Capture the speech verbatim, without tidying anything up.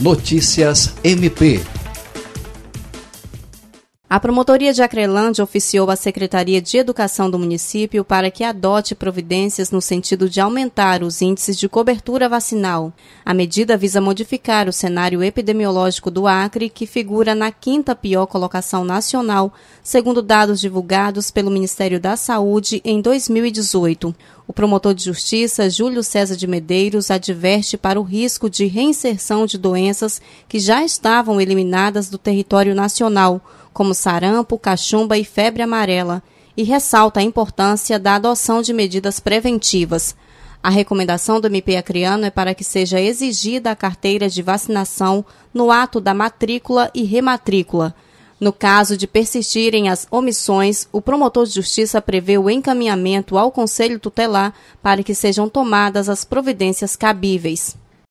Notícias M P. A Promotoria de Acrelândia oficiou à Secretaria de Educação do município para que adote providências no sentido de aumentar os índices de cobertura vacinal. A medida visa modificar o cenário epidemiológico do Acre, que figura na quinta pior colocação nacional, segundo dados divulgados pelo Ministério da Saúde em dois mil e dezoito. O promotor de justiça, Júlio César de Medeiros, adverte para o risco de reinserção de doenças que já estavam eliminadas do território nacional, como sarampo, cachumba e febre amarela, e ressalta a importância da adoção de medidas preventivas. A recomendação do M P acreano é para que seja exigida a carteira de vacinação no ato da matrícula e rematrícula. No caso de persistirem as omissões, o promotor de justiça prevê o encaminhamento ao Conselho Tutelar para que sejam tomadas as providências cabíveis.